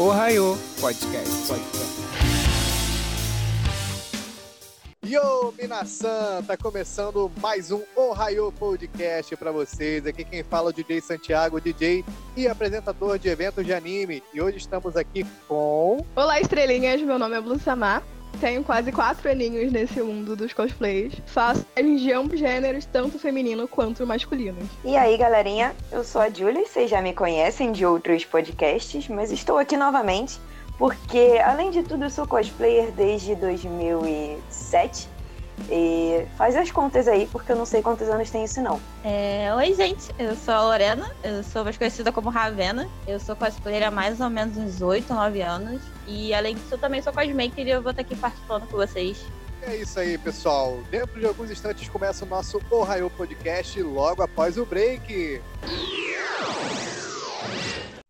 Ohayou Podcast. Yo, mina santa, começando mais um Ohayou Podcast pra vocês. Aqui quem fala é o DJ Santiago, DJ e apresentador de eventos de anime. E hoje estamos aqui com... Olá, estrelinhas, meu nome é Blue Samar. Tenho quase 4 aninhos nesse mundo dos cosplays. Faço de ambos gêneros, tanto feminino quanto masculino. E aí, galerinha, eu sou a Julie, vocês já me conhecem de outros podcasts, mas estou aqui novamente porque, além de tudo, eu sou cosplayer desde 2007. E faz as contas aí, porque eu não sei quantos anos tem isso não. Oi, gente, eu sou a Lorena, eu sou mais conhecida como Ravena. Eu sou cosplayer há mais ou menos uns 8, 9 anos. E além disso, eu também sou cosmaker e eu vou estar aqui participando com vocês. É isso aí, pessoal. Dentro de alguns instantes começa o nosso Ohayou Podcast logo após o break.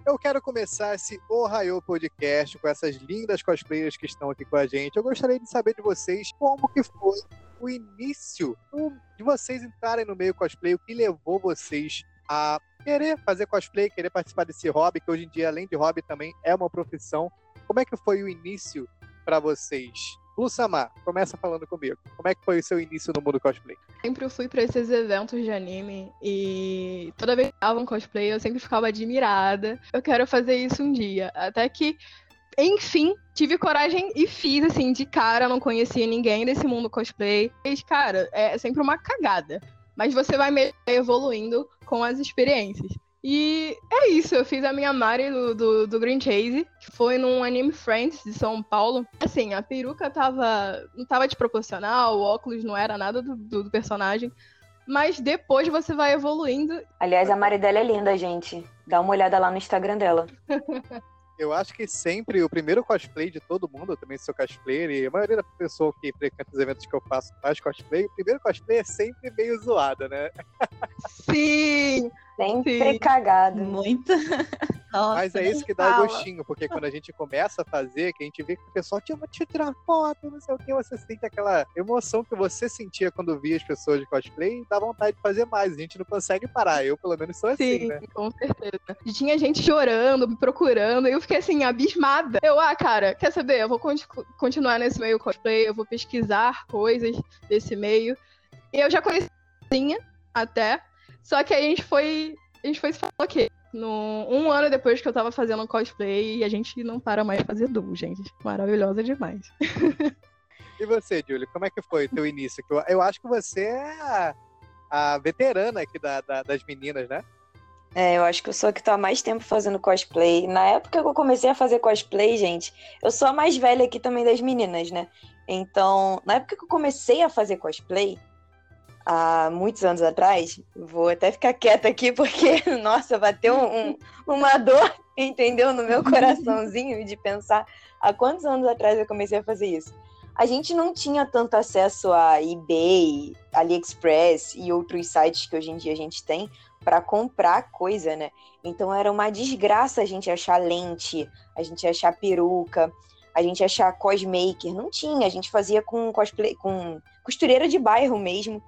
Eu quero começar esse Ohayou Podcast com essas lindas cosplayers que estão aqui com a gente. Eu gostaria de saber de vocês como que foi o início de vocês entrarem no meio cosplay, o que levou vocês a querer fazer cosplay, querer participar desse hobby, que hoje em dia, além de hobby, também é uma profissão. Como é que foi o início para vocês? Blue Samar, começa falando comigo. Como é que foi o seu início no mundo cosplay? Sempre eu fui pra esses eventos de anime e toda vez que tava um cosplay eu sempre ficava admirada. Eu quero fazer isso um dia. Até que, enfim, tive coragem e fiz, assim, de cara. Não conhecia ninguém desse mundo cosplay. E, cara, é sempre uma cagada. Mas você vai evoluindo com as experiências. E é isso, eu fiz a minha Mari do Green Chase, que foi num Anime Friends de São Paulo. Assim, a peruca não tava desproporcional, o óculos não era nada do personagem, mas depois você vai evoluindo. Aliás, a Mari dela é linda, gente. Dá uma olhada lá no Instagram dela. Eu acho que sempre o primeiro cosplay de todo mundo, eu também sou cosplayer, e a maioria da pessoa que frequenta os eventos que eu faço faz cosplay, o primeiro cosplay é sempre meio zoado, né? Sim! Sempre sim. Cagado. Muito. Nossa, mas é isso que dá o gostinho, porque quando a gente começa a fazer, que a gente vê que o pessoal te tirar foto, não sei o que, você sente aquela emoção que você sentia quando via as pessoas de cosplay e dá vontade de fazer mais. A gente não consegue parar, eu pelo menos sou assim, né? Sim, com certeza. Tinha gente chorando, me procurando, e eu fiquei assim, abismada. Eu, cara, quer saber? Eu vou continuar nesse meio cosplay, eu vou pesquisar coisas desse meio. E eu já conhecia até, só que a gente foi se falar o quê? Um ano depois que eu tava fazendo cosplay, e a gente não para mais fazer duo, gente. Maravilhosa demais. E você, Júlio, como é que foi o teu início? Eu acho que você é a veterana aqui das meninas, né? Eu acho que eu sou a que tá há mais tempo fazendo cosplay. Na época que eu comecei a fazer cosplay, gente, eu sou a mais velha aqui também das meninas, né? Então, na época que eu comecei a fazer cosplay, há muitos anos atrás, vou até ficar quieta aqui porque, nossa, bateu uma dor, entendeu? No meu coraçãozinho de pensar há quantos anos atrás eu comecei a fazer isso. A gente não tinha tanto acesso a eBay, AliExpress e outros sites que hoje em dia a gente tem para comprar coisa, né? Então era uma desgraça a gente achar lente, a gente achar peruca, a gente achar cosmaker. Não tinha, a gente fazia com cosplay, com costureira de bairro mesmo.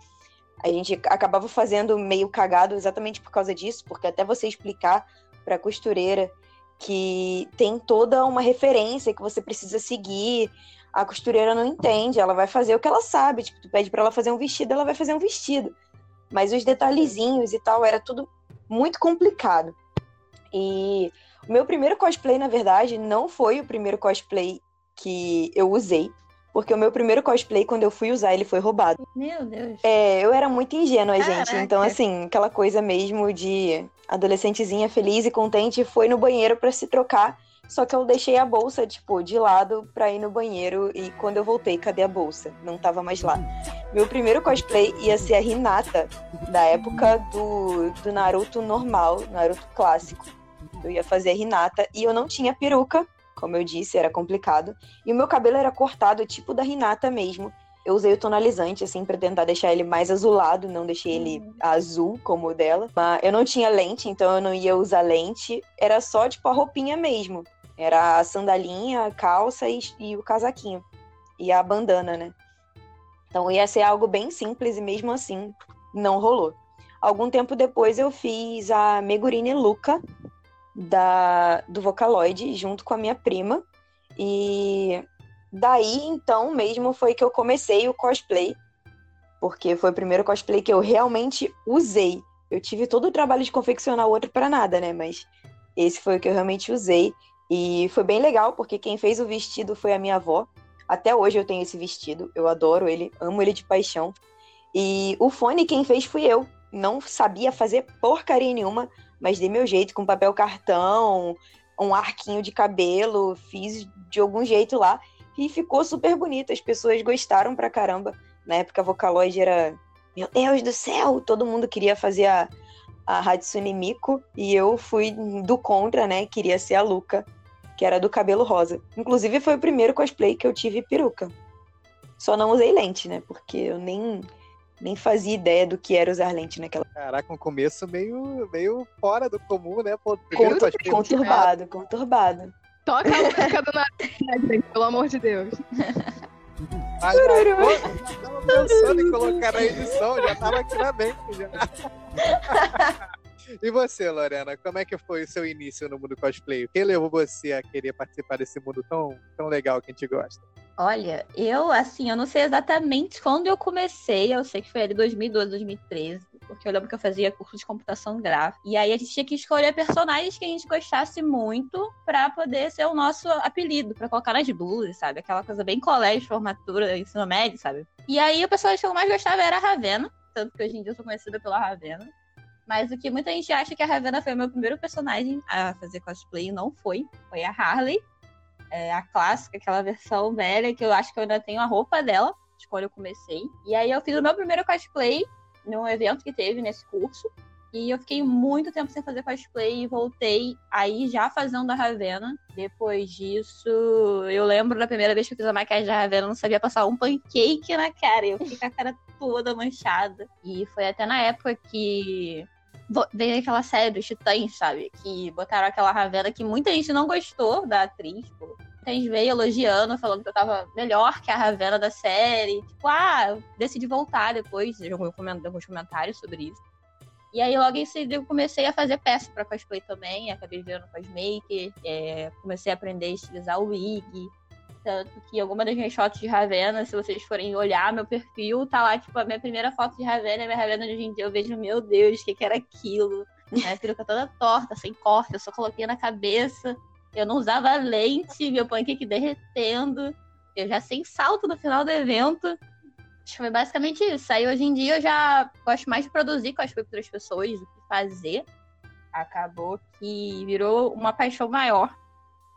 A gente acabava fazendo meio cagado exatamente por causa disso, porque até você explicar para a costureira que tem toda uma referência que você precisa seguir, a costureira não entende, ela vai fazer o que ela sabe. Tipo, tu pede para ela fazer um vestido, ela vai fazer um vestido. Mas os detalhezinhos e tal, era tudo muito complicado. E o meu primeiro cosplay, na verdade, não foi o primeiro cosplay que eu usei. Porque o meu primeiro cosplay, quando eu fui usar, ele foi roubado. Meu Deus. Eu era muito ingênua, gente. Então, assim, aquela coisa mesmo de adolescentezinha feliz e contente, foi no banheiro pra se trocar. Só que eu deixei a bolsa, tipo, de lado pra ir no banheiro. E quando eu voltei, cadê a bolsa? Não tava mais lá. Meu primeiro cosplay ia ser a Hinata, da época do Naruto normal, Naruto clássico. Eu ia fazer a Hinata e eu não tinha peruca. Como eu disse, era complicado. E o meu cabelo era cortado, tipo da Hinata mesmo. Eu usei o tonalizante, assim, pra tentar deixar ele mais azulado. Não deixei ele azul, como o dela. Mas eu não tinha lente, então eu não ia usar lente. Era só, tipo, a roupinha mesmo. Era a sandalinha, a calça e o casaquinho. E a bandana, né? Então ia ser algo bem simples e mesmo assim não rolou. Algum tempo depois eu fiz a Megurine Luka, do Vocaloid junto com a minha prima. E daí, então, mesmo foi que eu comecei o cosplay, porque foi o primeiro cosplay que eu realmente usei. Eu tive todo o trabalho de confeccionar o outro pra nada, né? Mas esse foi o que eu realmente usei. E foi bem legal, porque quem fez o vestido foi a minha avó. Até hoje eu tenho esse vestido, eu adoro ele, amo ele de paixão. E o fone quem fez fui eu. Não sabia fazer porcaria nenhuma, mas dei meu jeito, com papel cartão, um arquinho de cabelo, fiz de algum jeito lá. E ficou super bonito, as pessoas gostaram pra caramba. Na época a Vocaloid era... Meu Deus do céu! Todo mundo queria fazer a Hatsune Miku, e eu fui do contra, né? Queria ser a Luka, que era do cabelo rosa. Inclusive foi o primeiro cosplay que eu tive peruca. Só não usei lente, né? Porque eu nem fazia ideia do que era usar lente naquela... Caraca, um começo meio fora do comum, né? Pô, conturbado. Toca a música do Naruto, pelo amor de Deus. Mas, eu tava pensando em colocar na edição, já tava aqui na mente. Já. E você, Lorena, como é que foi o seu início no mundo cosplay? O que levou você a querer participar desse mundo tão, tão legal que a gente gosta? Olha, eu não sei exatamente quando eu comecei, eu sei que foi ali 2012, 2013, porque eu lembro que eu fazia curso de computação gráfica, e aí a gente tinha que escolher personagens que a gente gostasse muito pra poder ser o nosso apelido, pra colocar nas blusas, sabe? Aquela coisa bem colégio, formatura, ensino médio, sabe? E aí o personagem que eu mais gostava era a Ravena, tanto que hoje em dia eu sou conhecida pela Ravena. Mas o que muita gente acha que a Ravena foi o meu primeiro personagem a fazer cosplay, não foi. Foi a Harley. É a clássica, aquela versão velha, que eu acho que eu ainda tenho a roupa dela, de quando eu comecei. E aí eu fiz o meu primeiro cosplay num evento que teve nesse curso. E eu fiquei muito tempo sem fazer cosplay e voltei aí já fazendo a Ravena. Depois disso, eu lembro da primeira vez que eu fiz a maquiagem da Ravena, eu não sabia passar um pancake na cara. Eu fiquei com a cara toda manchada. E foi até na época que... veio aquela série dos Titãs, sabe? Que botaram aquela Ravena que muita gente não gostou da atriz, tipo. Muita gente veio elogiando, falando que eu tava melhor que a Ravena da série. Tipo, eu decidi voltar depois, de alguns comentários sobre isso. E aí logo em seguida eu comecei a fazer peça pra cosplay também, acabei virando cosmaker, comecei a aprender a estilizar o wig. Tanto que alguma das minhas fotos de Ravena, se vocês forem olhar meu perfil, tá lá, tipo, a minha primeira foto de Ravena, a minha Ravena de hoje em dia, eu vejo, meu Deus, o que era aquilo? Minha peruca toda torta, sem corte, eu só coloquei na cabeça, eu não usava lente, meu pancake derretendo, eu já sem salto no final do evento. Foi basicamente isso. Aí hoje em dia eu já gosto mais de produzir cosplay para outras pessoas do que fazer. Acabou que virou uma paixão maior.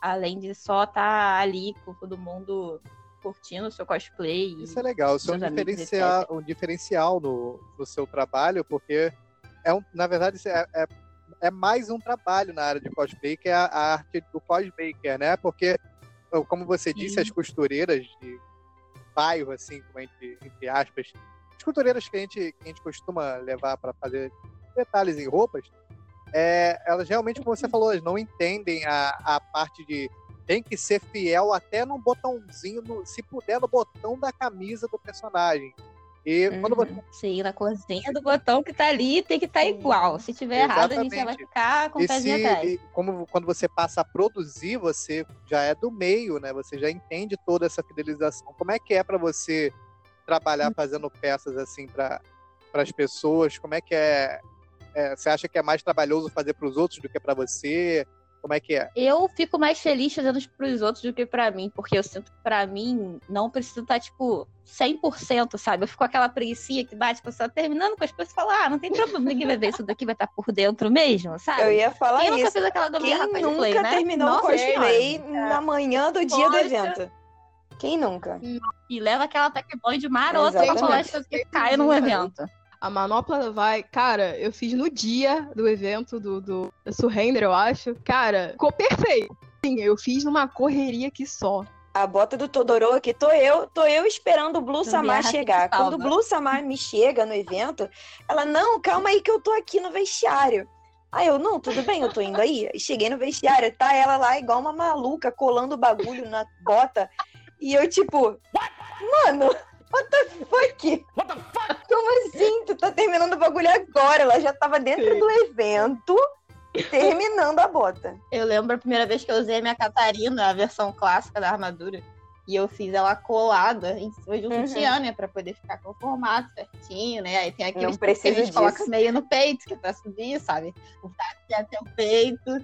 Além de só estar ali com todo mundo curtindo o seu cosplay. Isso é legal, isso é um diferencial no seu trabalho, porque, na verdade, é mais um trabalho na área de cosplay, que é a arte do cosmaker, né? Porque, como você disse, as costureiras de bairro, assim, entre aspas, as costureiras que a gente costuma levar para fazer detalhes em roupas, elas realmente, como você falou, elas não entendem a parte de tem que ser fiel até num botãozinho, se puder, no botão da camisa do personagem. E quando você... Sim, na corzinha do botão que tá ali tem que estar igual. Se tiver errado, a gente já vai ficar com o pezinho atrás. E como quando você passa a produzir, você já é do meio, né? Você já entende toda essa fidelização. Como é que é pra você trabalhar fazendo peças assim para as pessoas? Como é que é? Você acha que é mais trabalhoso fazer pros outros do que pra você? Como é que é? Eu fico mais feliz fazendo pros outros do que pra mim, porque eu sinto que pra mim não preciso estar, tipo, 100%, sabe? Eu fico com aquela preguiça que bate, tipo, terminando com as pessoas e falo, não tem problema, ninguém vai ver isso daqui, vai estar por dentro mesmo, sabe? Eu ia falar quem isso. Quem nunca fez aquela dominha, rapaz, nunca play, né? Terminou o cosplay na manhã do dia do evento? Quem nunca? E leva aquela taquibone de marota pra falar as coisas que caem no evento. A manopla vai... Cara, eu fiz no dia do evento, do Surrender, eu acho. Cara, ficou perfeito. Sim, eu fiz numa correria aqui só. A bota do Todoroki, tô eu esperando o Blue Samar chegar. Quando o Blue Samar me chega no evento, ela, não, calma aí que eu tô aqui no vestiário. Aí eu, não, tudo bem, eu tô indo aí. Cheguei no vestiário, tá ela lá igual uma maluca, colando o bagulho na bota. E eu, tipo, mano... What the fuck? Como assim? Tu tá terminando o bagulho agora. Ela já tava dentro do evento. terminando a bota. Eu lembro a primeira vez que eu usei a minha Catarina, a versão clássica da armadura. E eu fiz ela colada em cima de um sutiã, né? Pra poder ficar com o formato certinho, né? Aí tem aqueles que a gente coloca meio no peito, que é pra subir, sabe? O tato até o peito.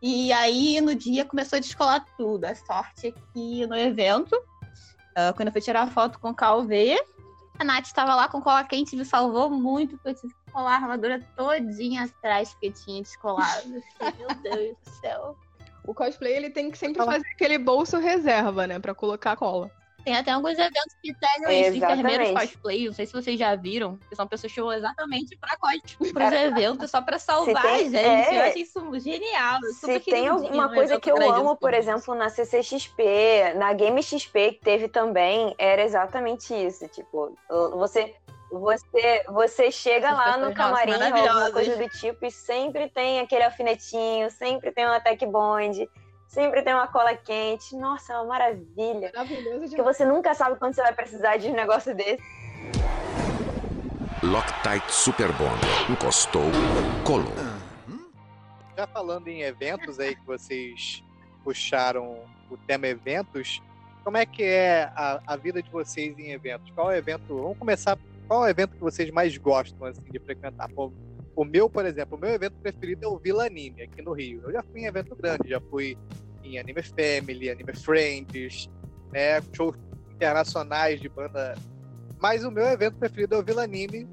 E aí, no dia, começou a descolar tudo. A sorte é que no evento, quando eu fui tirar foto com o Calveia, a Nath estava lá com cola quente e me salvou muito, porque eu tive que colar a armadura todinha atrás, porque tinha descolado. Meu Deus do céu. O cosplay, ele tem que sempre fazer aquele bolso reserva, né? Pra colocar a cola. Tem até alguns eventos que pegam os enfermeiros cosplay, não sei se vocês já viram, que são pessoas que vão exatamente pra cosplay, pros eventos, só pra salvar a gente. Eu achei isso genial. Se tem alguma coisa que eu amo, por exemplo, na CCXP, na GameXP, que teve também, era exatamente isso. Tipo, Você chega lá no camarim, alguma coisa do tipo, e sempre tem aquele alfinetinho, sempre tem um attack bond, sempre tem uma cola quente. Nossa, é uma maravilha. Porque você nunca sabe quando você vai precisar de um negócio desse. Loctite Super Bond. Encostou, colou. Já falando em eventos aí que vocês puxaram o tema eventos, como é que é a vida de vocês em eventos? Qual é o evento? Vamos começar. Qual é o evento que vocês mais gostam assim, de frequentar? O meu, por exemplo, o meu evento preferido é o Vila Anime, aqui no Rio. Eu já fui em evento grande, já fui em Anime Family, Anime Friends, né, shows internacionais de banda. Mas o meu evento preferido é o Vila Anime,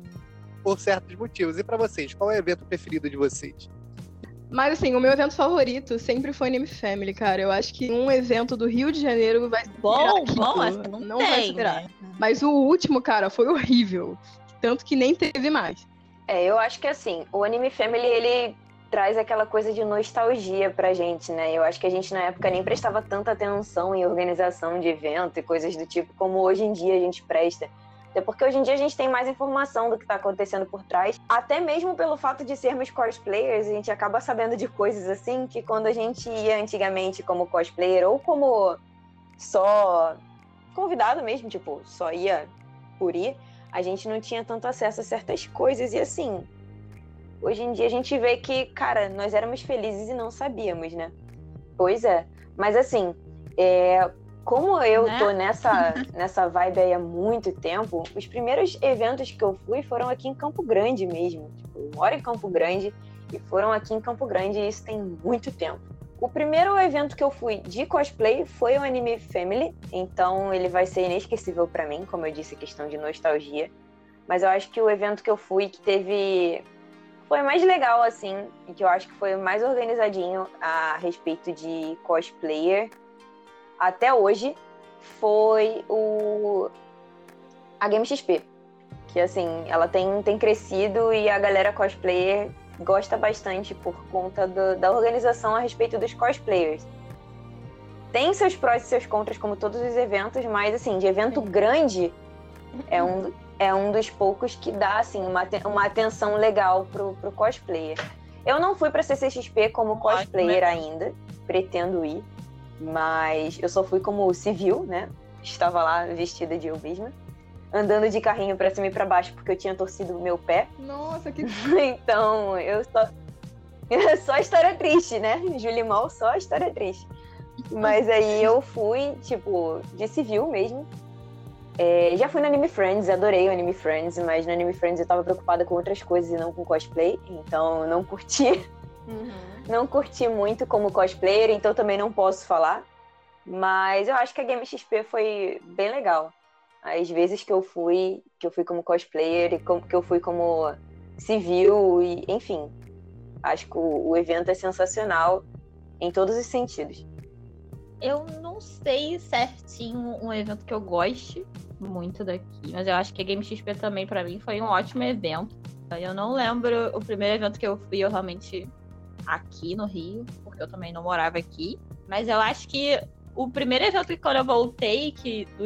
por certos motivos. E pra vocês, qual é o evento preferido de vocês? Mas assim, o meu evento favorito sempre foi Anime Family, cara. Eu acho que um evento do Rio de Janeiro vai ser não vai superar. Mas o último, cara, foi horrível. Tanto que nem teve mais. É, eu acho que assim, o Anime Family, ele traz aquela coisa de nostalgia pra gente, né? Eu acho que a gente na época nem prestava tanta atenção em organização de evento e coisas do tipo, como hoje em dia a gente presta. Até porque hoje em dia a gente tem mais informação do que está acontecendo por trás. Até mesmo pelo fato de sermos cosplayers, a gente acaba sabendo de coisas assim que quando a gente ia antigamente como cosplayer ou como só convidado mesmo, tipo, só ia por ir, a gente não tinha tanto acesso a certas coisas. E assim, hoje em dia a gente vê que, cara, nós éramos felizes e não sabíamos, né? Pois é. Mas assim, como eu tô nessa vibe aí há muito tempo, os primeiros eventos que eu fui foram aqui em Campo Grande mesmo. Tipo, eu moro em Campo Grande e foram aqui em Campo Grande e isso tem muito tempo. O primeiro evento que eu fui de cosplay foi o Anime Family, então ele vai ser inesquecível pra mim, como eu disse, questão de nostalgia. Mas eu acho que o evento que eu fui que teve... foi mais legal, assim, e que eu acho que foi mais organizadinho a respeito de cosplayer... até hoje, foi a GameXP, que assim, ela tem crescido e a galera cosplayer gosta bastante por conta da organização a respeito dos cosplayers. Tem seus prós e seus contras, como todos os eventos, mas assim, de evento grande, é um dos poucos que dá assim, uma atenção legal pro cosplayer. Eu não fui pra CCXP como cosplayer ainda, pretendo ir. Mas eu só fui como civil, né? Estava lá vestida de eu mesma, andando de carrinho pra cima e pra baixo, porque eu tinha torcido o meu pé. Nossa, que... Então, só história triste, né? JuliMol, só história triste. Mas aí eu fui, tipo, de civil mesmo. Já fui no Anime Friends, adorei o Anime Friends, mas no Anime Friends eu tava preocupada com outras coisas e não com cosplay. Então, eu não curti... Não curti muito como cosplayer, então também não posso falar. Mas eu acho que a GameXP foi bem legal. As vezes que eu fui como cosplayer, que eu fui como civil, e, enfim. Acho que o evento é sensacional em todos os sentidos. Eu não sei certinho um evento que eu goste muito daqui, mas eu acho que a GameXP também, pra mim, foi um ótimo evento. Eu não lembro o primeiro evento que eu fui, eu realmente... aqui no Rio, porque eu também não morava aqui, mas eu acho que o primeiro evento que quando eu voltei do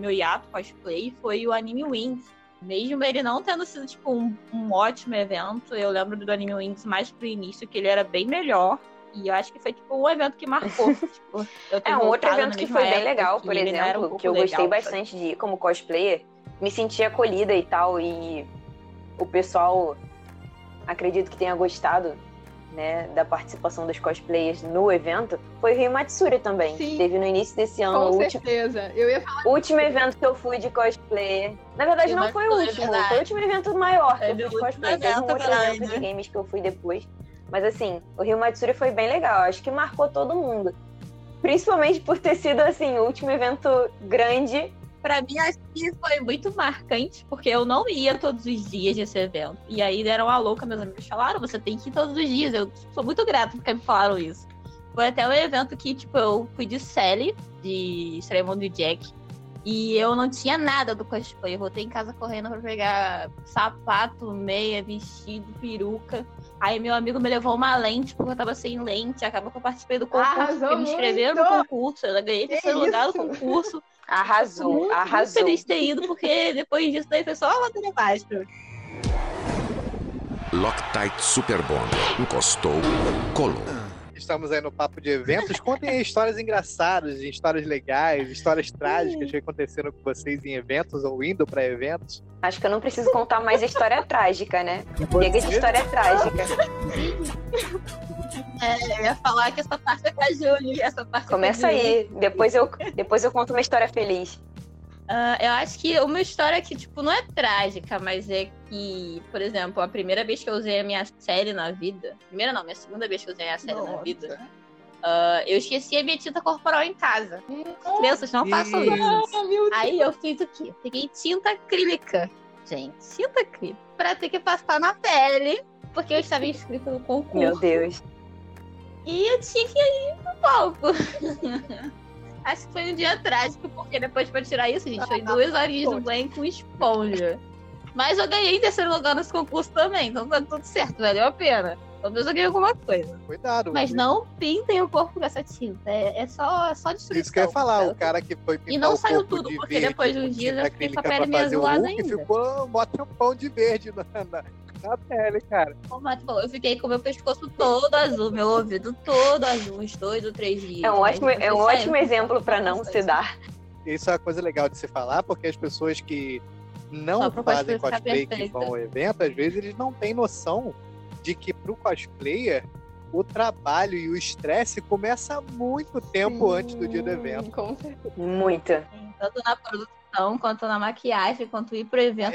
meu hiato cosplay foi o Anime Wings, mesmo ele não tendo sido tipo um ótimo evento. Eu lembro do Anime Wings mais pro início, que ele era bem melhor, e eu acho que foi tipo um evento que marcou tipo, um outro evento que foi bem legal, por exemplo, que eu gostei bastante de ir como cosplayer, me senti acolhida e tal, e o pessoal acredito que tenha gostado né, da participação dos cosplayers no evento, foi o Rio Matsuri também. Sim. Teve no início desse ano. Com certeza. Eu ia falar. O último evento que eu fui de cosplayer. Na verdade, eu não foi o último. Verdade. Foi o último evento maior que eu fui de cosplayer. Teve um outro evento de games que eu fui depois. Mas assim, o Rio Matsuri foi bem legal. Acho que marcou todo mundo. Principalmente por ter sido, assim, o último evento grande. Pra mim, acho que foi muito marcante, porque eu não ia todos os dias nesse evento. E aí deram a louca, meus amigos falaram, você tem que ir todos os dias. Eu sou muito grata porque me falaram isso. Foi até um evento que, tipo, eu fui de Sally, de Straymon do Jack, e eu não tinha nada do cosplay. Eu voltei em casa correndo pra pegar sapato, meia, vestido, peruca. Aí meu amigo me levou uma lente, porque eu tava sem lente. Acabou que eu participei do concurso, porque me inscreveram no concurso. Eu ganhei terceiro lugar no concurso. Arrasou, arrasou. Muito feliz de ter ido, porque depois disso daí foi só a bateria baixa. Loctite Super Bond. Encostou, colou. Estamos aí no papo de eventos. Contem histórias engraçadas, histórias legais, histórias trágicas que aconteceram com vocês em eventos ou indo pra eventos. Acho que eu não preciso contar mais história trágica, né? Chega de história trágica. É, eu ia falar que essa parte é com a Júlia. Começa aí, depois eu conto uma história feliz. Eu acho que uma história que, tipo, não é trágica, mas é que, por exemplo, a primeira vez que eu usei a minha série na vida... Primeira não, minha segunda vez que eu usei a minha série na vida... eu esqueci a minha tinta corporal em casa. Crianças, não façam isso. Aí eu fiz o quê? Peguei tinta acrílica, gente. Tinta acrílica. Pra ter que passar na pele, porque eu estava inscrita no concurso. Meu Deus. E eu tinha que ir pro palco. Acho que foi um dia trágico, porque depois pra tirar isso, gente, foi 2 horinhas de blank com esponja. Mas eu ganhei em terceiro lugar nesse concurso também, então tá tudo certo, valeu a pena. Talvez eu ganhe alguma coisa. Cuidado. Mas não pintem o corpo com essa tinta, é só destruição. Isso que eu ia falar, o cara que foi pintar o corpo. E não saiu tudo, porque depois de um dia já fiquei com a pele meio azulada ainda. E ficou um pão de verde na pele, cara. Eu fiquei com o meu pescoço todo azul, meu ouvido todo azul, uns 2 ou 3 dias. É um ótimo exemplo pra não se dar. Isso é uma coisa legal de se falar, porque as pessoas que não fazem cosplay, que vão ao evento, às vezes eles não têm noção de que pro cosplayer o trabalho e o estresse começa muito tempo antes do dia do evento. Com certeza. Muito. Tanto na produção, quanto na maquiagem, quanto ir pro evento.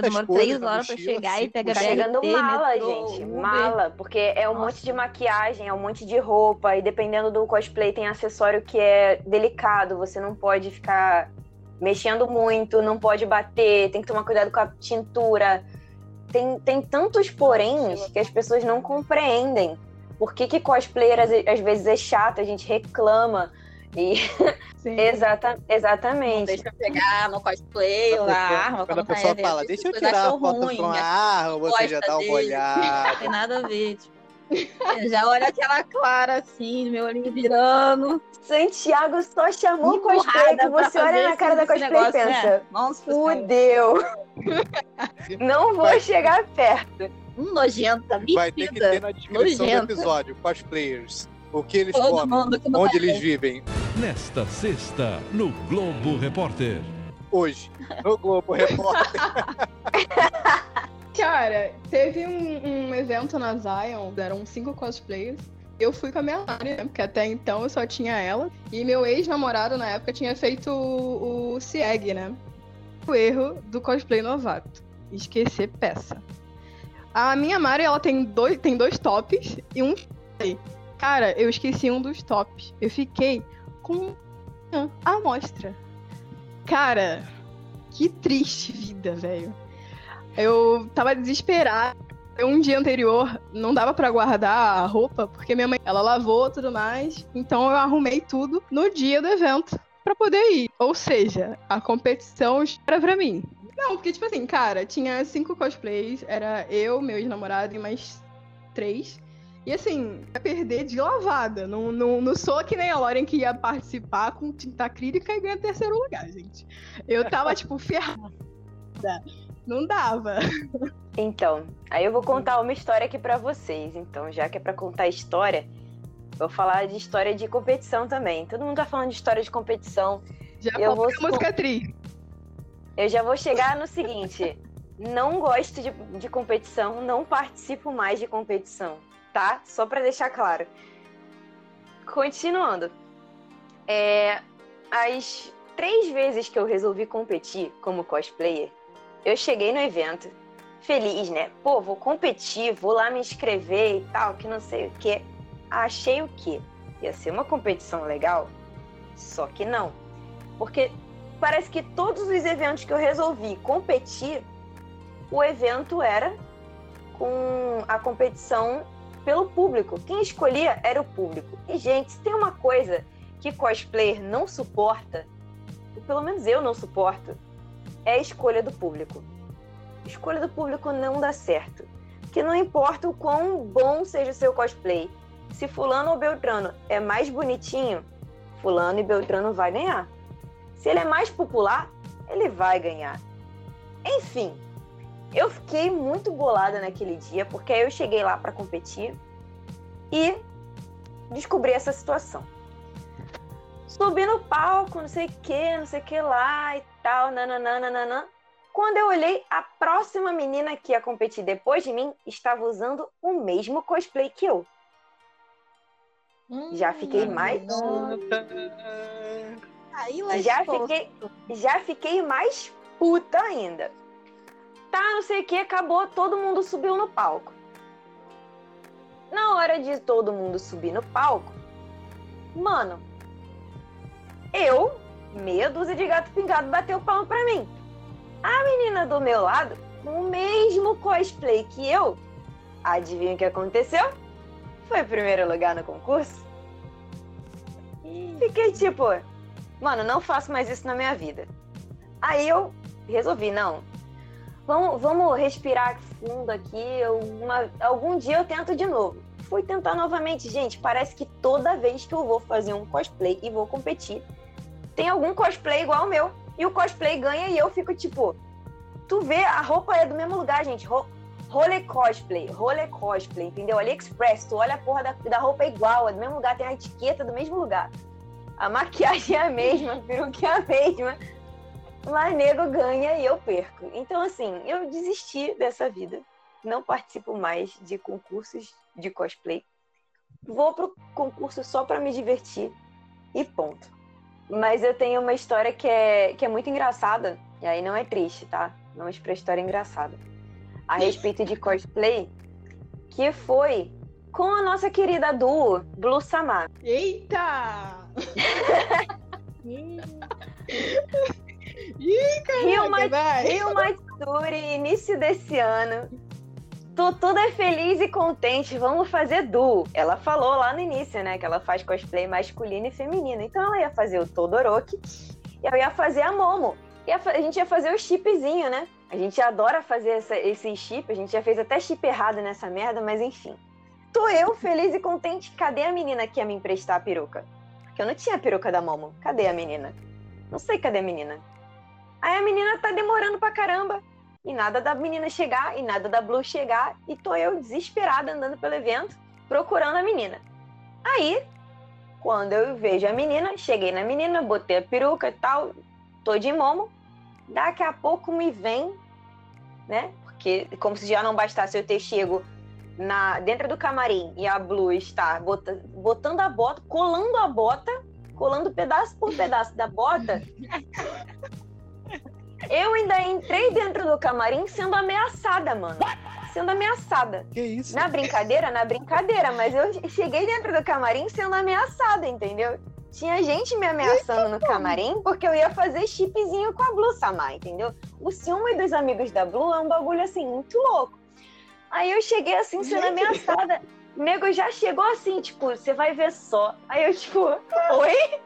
Demora 3 horas pra chegar e pegar. Carregando mala, gente. Mala, porque é um monte de maquiagem, é um monte de roupa. E dependendo do cosplay, tem acessório que é delicado. Você não pode ficar mexendo muito, não pode bater. Tem que tomar cuidado com a tintura. Tem tantos poréns que as pessoas não compreendem. Por que cosplayer às vezes é chato, a gente reclama. E... Exatamente. Não deixa eu pegar no cosplay, na arma. Quando a pessoa fala, deixa eu tirar a foto com a arma, você já dá uma olhada. Não tem nada a ver, tipo. Eu já olho aquela clara assim, meu olhinho virando. Santiago só chamou cosplay, que você olha na cara da cosplay e pensa, fudeu. Não vou chegar perto. Nojenta, mentira. Vai ter que ter na descrição do episódio, cosplayers. O que eles comem, onde eles vivem. Nesta sexta, no Globo Repórter. Hoje, no Globo Repórter. Cara, teve um evento na Zion, eram 5 cosplayers. Eu fui com a minha Mari, né? Porque até então eu só tinha ela. E meu ex-namorado, na época, tinha feito o CIEG, né? O erro do cosplay novato. Esquecer peça. A minha Mari, ela tem dois tops e um... Cara, eu esqueci um dos tops. Eu fiquei com a amostra. Cara, que triste vida, velho. Eu tava desesperada. Um dia anterior, não dava pra guardar a roupa, porque minha mãe, ela lavou e tudo mais. Então eu arrumei tudo no dia do evento pra poder ir. Ou seja, a competição era pra mim. Não, porque tipo assim, cara, tinha 5 cosplays. Era eu, meu ex-namorado e mais 3. E assim, ia perder de lavada. Não sou que nem a Lauren que ia participar com tinta acrílica e ganhar terceiro lugar, gente. Eu tava tipo ferrada. Não dava. Então, aí eu vou contar uma história aqui pra vocês. Então, já que é pra contar história, vou falar de história de competição também. Todo mundo tá falando de história de competição. Já comprei a música tri. Eu já vou chegar no seguinte. Não gosto de competição, não participo mais de competição. tá? Só pra deixar claro. Continuando. As 3 vezes que eu resolvi competir como cosplayer, eu cheguei no evento, feliz, né? Pô, vou competir, vou lá me inscrever e tal, que não sei o quê. Achei o quê? Ia ser uma competição legal? Só que não. Porque parece que todos os eventos que eu resolvi competir, o evento era com a competição pelo público. Quem escolhia era o público. E, gente, se tem uma coisa que cosplayer não suporta, ou pelo menos eu não suporto, é a escolha do público. A escolha do público não dá certo. Porque não importa o quão bom seja o seu cosplay, se fulano ou beltrano é mais bonitinho, fulano e beltrano vai ganhar. Se ele é mais popular, ele vai ganhar. Enfim, eu fiquei muito bolada naquele dia, porque aí eu cheguei lá para competir e descobri essa situação. Subi no palco, não sei o que lá e tal, nananana. Quando eu olhei, a próxima menina que ia competir depois de mim estava usando o mesmo cosplay que eu. Já fiquei mais... Já fiquei mais puta ainda. Tá, não sei o que, acabou, todo mundo subiu no palco. Na hora de todo mundo subir no palco, mano, eu, meia dúzia de gato pingado, bateu palma pra mim. A menina do meu lado, com o mesmo cosplay que eu, adivinha o que aconteceu? Foi primeiro lugar no concurso. Fiquei tipo... mano, não faço mais isso na minha vida. Aí eu resolvi, não. Vamos respirar fundo aqui. Algum dia eu tento de novo. Fui tentar novamente. Gente, parece que toda vez que eu vou fazer um cosplay e vou competir, tem algum cosplay igual o meu. E o cosplay ganha e eu fico tipo... tu vê, a roupa é do mesmo lugar, gente. Rolê cosplay, entendeu? AliExpress, tu olha a porra da roupa é igual, é do mesmo lugar, tem a etiqueta do mesmo lugar. A maquiagem é a mesma, a peruca é a mesma, mas nego ganha e eu perco. Então, assim, eu desisti dessa vida. Não participo mais de concursos de cosplay. Vou pro concurso só pra me divertir e ponto. Mas eu tenho uma história que é muito engraçada, e aí não é triste, tá? Vamos pra história engraçada. A respeito de cosplay, que foi com a nossa querida duo, Blue Samar. Eita! Rio Matsuri, início desse ano. Tô toda feliz e contente, vamos fazer duo. Ela falou lá no início, né, que ela faz cosplay masculino e feminino. Então ela ia fazer o Todoroki e eu ia fazer a Momo. E a gente ia fazer o chipzinho, né? A gente adora fazer esse chip, a gente já fez até chip errado nessa merda, mas enfim. Tô eu feliz e contente, cadê a menina que ia me emprestar a peruca? Porque eu não tinha a peruca da Momo. Cadê a menina? Não sei cadê a menina. Aí a menina tá demorando pra caramba. E nada da menina chegar, e nada da Blue chegar. E tô eu desesperada andando pelo evento, procurando a menina. Aí, quando eu vejo a menina, cheguei na menina, botei a peruca e tal. Tô de Momo. Daqui a pouco me vem, né? Porque como se já não bastasse eu ter chego... dentro do camarim e a Blue está botando a bota, colando pedaço por pedaço da bota. Eu ainda entrei dentro do camarim sendo ameaçada, mano. Que isso? Na brincadeira, mas eu cheguei dentro do camarim sendo ameaçada, entendeu? Tinha gente me ameaçando no camarim porque eu ia fazer chipzinho com a Blue Samar, entendeu? O ciúme dos amigos da Blue é um bagulho assim, muito louco. Aí eu cheguei assim, sendo ameaçada. O nego já chegou assim, tipo, você vai ver só. Aí eu, tipo, oi?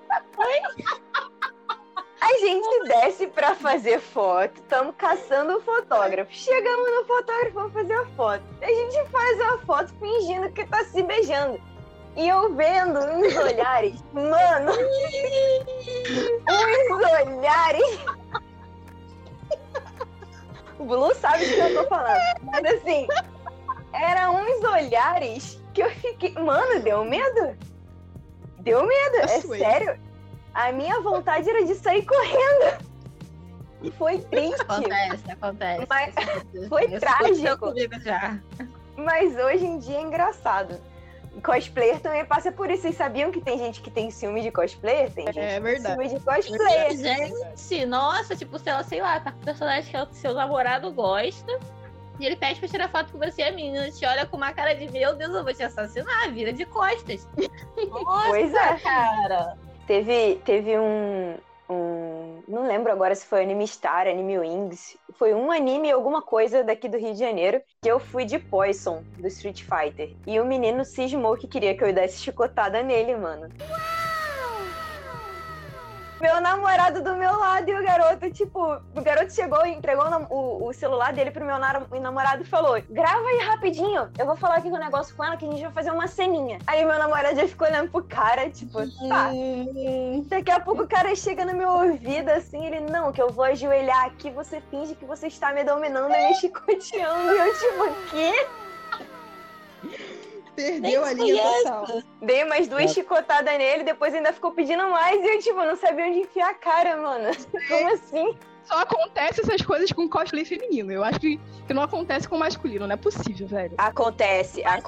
A gente desce pra fazer foto, estamos caçando o fotógrafo. Chegamos no fotógrafo, vamos fazer a foto. A gente faz uma foto fingindo que tá se beijando. E eu vendo uns olhares, mano, O Blue sabe do que eu tô falando, mas assim... eram uns olhares que eu fiquei... mano, deu medo, é sério. A minha vontade era de sair correndo. E foi triste. Acontece. Mas foi trágico. Mas hoje em dia é engraçado. Cosplayer também passa por isso. Vocês sabiam que tem gente que tem ciúme de cosplayer? Tem gente é verdade. Que tem ciúme de cosplayer. Gente, nossa, tipo, sei lá, tá com um personagem que o seu namorado gosta e ele pede pra tirar foto com você e a menina te olha com uma cara de meu Deus, eu vou te assassinar, vira de costas. Nossa, pois é, cara. Teve um... Não lembro agora se foi Anime Star, Anime Wings. Foi um anime, alguma coisa daqui do Rio de Janeiro, que eu fui de Poison, do Street Fighter. E o menino cismou que queria que eu desse chicotada nele, mano. Uau! Meu namorado do meu lado e o garoto, tipo... O garoto chegou e entregou o celular dele pro meu namorado e falou: grava aí rapidinho, eu vou falar aqui um negócio com ela que a gente vai fazer uma ceninha. Aí meu namorado já ficou olhando pro cara, tipo... Tá. Daqui a pouco o cara chega no meu ouvido, assim, ele... Não, que eu vou ajoelhar aqui, você finge que você está me dominando e me chicoteando. E eu tipo, o quê? Perdeu a linha total. Dei umas duas chicotadas nele, depois ainda ficou pedindo mais e eu, tipo, não sabia onde enfiar a cara, mano. Como assim? Só acontece essas coisas com cosplay feminino. Eu acho que não acontece com masculino, não é possível, velho. Acontece. As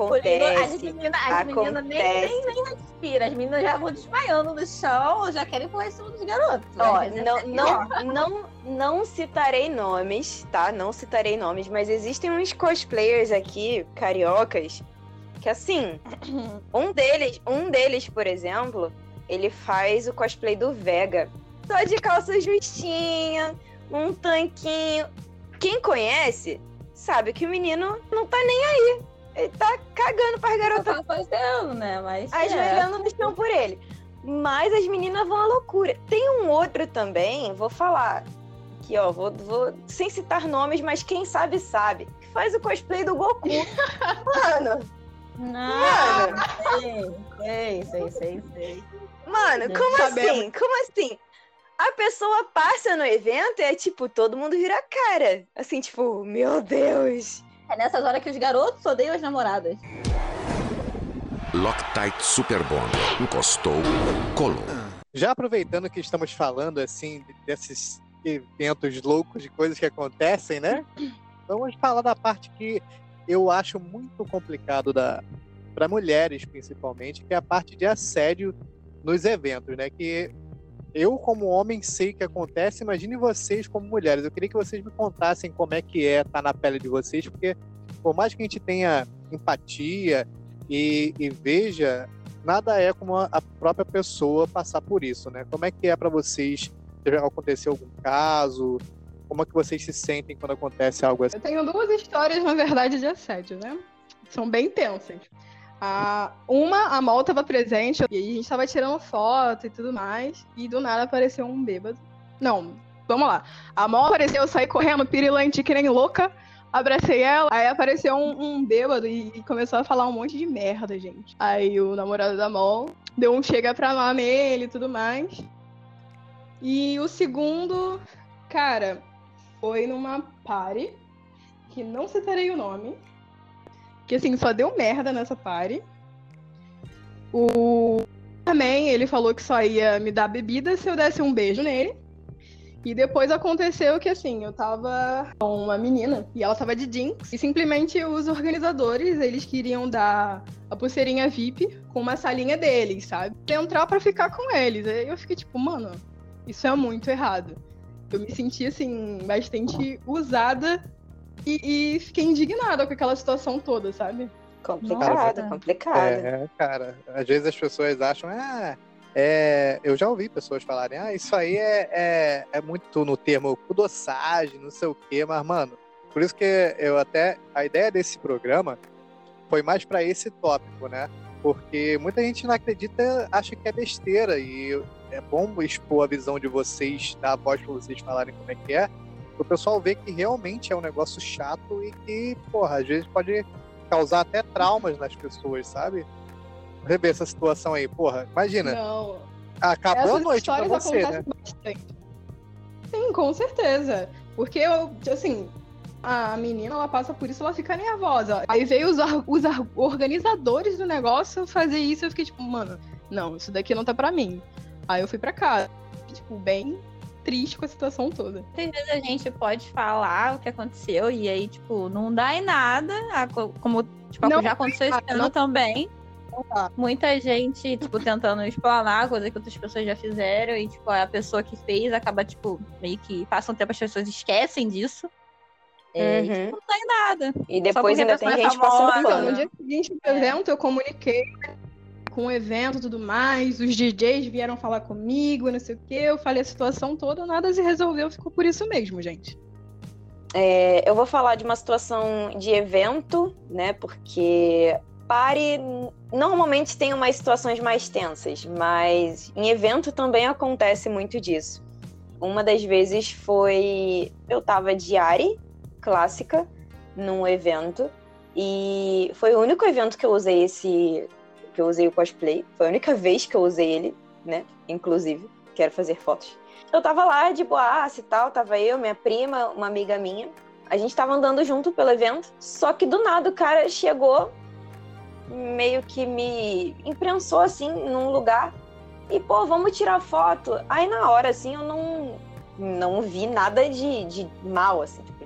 meninas nem respiram. As meninas já vão desmaiando no chão, já querem pular em cima dos garotos. Ó, não citarei nomes, tá? Não citarei nomes, mas existem uns cosplayers aqui, cariocas, que assim, um deles, por exemplo, ele faz o cosplay do Vega. Só de calça justinha, um tanquinho. Quem conhece sabe que o menino não tá nem aí. Ele tá cagando pras garotas. Tá fazendo, né? Mas ajoelhando no chão por ele. Mas as meninas vão à loucura. Tem um outro também, vou falar aqui, ó, vou sem citar nomes, mas quem sabe, que faz o cosplay do Goku. Mano... Não, sei. Mano, como assim? A pessoa passa no evento e é tipo, todo mundo vira a cara. Assim, tipo, meu Deus. É nessas horas que os garotos odeiam as namoradas. Loctite Super Bond. Encostou, colou. Já aproveitando que estamos falando, assim, desses eventos loucos de coisas que acontecem, né? Vamos falar da parte que... eu acho muito complicado para mulheres, principalmente, que é a parte de assédio nos eventos, né? Que eu, como homem, sei que acontece. Imagine vocês como mulheres. Eu queria que vocês me contassem como é que é estar na pele de vocês, porque por mais que a gente tenha empatia e veja, nada é como a própria pessoa passar por isso, né? Como é que é para vocês? Já aconteceu algum caso? Como é que vocês se sentem quando acontece algo assim? Eu tenho duas histórias, na verdade, de assédio, né? São bem intensas. A Mol estava presente e a gente estava tirando foto e tudo mais. E do nada apareceu um bêbado. Não, vamos lá. A Mol apareceu, eu saí correndo, pirilante, que nem louca. Abracei ela, aí apareceu um bêbado e começou a falar um monte de merda, gente. Aí o namorado da Mol deu um chega pra lá nele e tudo mais. E o segundo, cara... foi numa party, que não citarei o nome, que assim, só deu merda nessa party. O também, ele falou que só ia me dar bebida se eu desse um beijo nele. E depois aconteceu que assim, eu tava com uma menina, e ela tava de Jinx, e simplesmente os organizadores, eles queriam dar a pulseirinha VIP com uma salinha deles, sabe? Pra entrar pra ficar com eles. Aí eu fiquei tipo, mano, isso é muito errado. Eu me senti, assim, bastante usada e fiquei indignada com aquela situação toda, sabe? Complicado. É, cara, às vezes as pessoas acham, eu já ouvi pessoas falarem, isso aí é muito no termo kudossagem, não sei o quê, mas, mano, por isso que a ideia desse programa foi mais pra esse tópico, né? Porque muita gente não acredita, acha que é besteira e... é bom expor a visão de vocês, dar a voz pra vocês falarem como é que é, o pessoal vê que realmente é um negócio chato e que, porra, às vezes pode causar até traumas nas pessoas, sabe? Rever essa situação aí, porra, imagina. Não. Acabou a noite pra você, né? Bastante. Sim, com certeza. Porque, assim, a menina, ela passa por isso, ela fica nervosa. Aí veio os organizadores do negócio fazer isso, eu fiquei tipo, mano, não, isso daqui não tá pra mim. Aí eu fui pra casa, tipo, bem triste com a situação toda. Às vezes a gente pode falar o que aconteceu e aí, tipo, não dá em nada, como Tipo, não, já aconteceu esse ano também. Muita gente, tipo, tentando explanar coisa que outras pessoas já fizeram. E, tipo, a pessoa que fez acaba, tipo, meio que passa um tempo, as pessoas esquecem disso. É, uhum. E, tipo, não tá em nada. E depois ainda tem gente passando pano. No dia seguinte do evento, eu comuniquei com o evento e tudo mais. Os DJs vieram falar comigo, não sei o que. Eu falei a situação toda, nada se resolveu. Ficou por isso mesmo, gente. É, eu vou falar de uma situação de evento, né? Porque party normalmente tem umas situações mais tensas, mas em evento também acontece muito disso. Uma das vezes foi... Eu tava de Ari, clássica, num evento. E foi o único evento que eu usei esse... Que eu usei o cosplay. Foi a única vez que eu usei ele, né? Inclusive, quero fazer fotos. Eu tava lá de boaça e tal, tava eu, minha prima, uma amiga minha. A gente tava andando junto pelo evento, só que do nada o cara chegou, meio que me imprensou assim, num lugar, e pô, vamos tirar foto. Aí na hora, assim, eu não vi nada de mal, assim, tipo,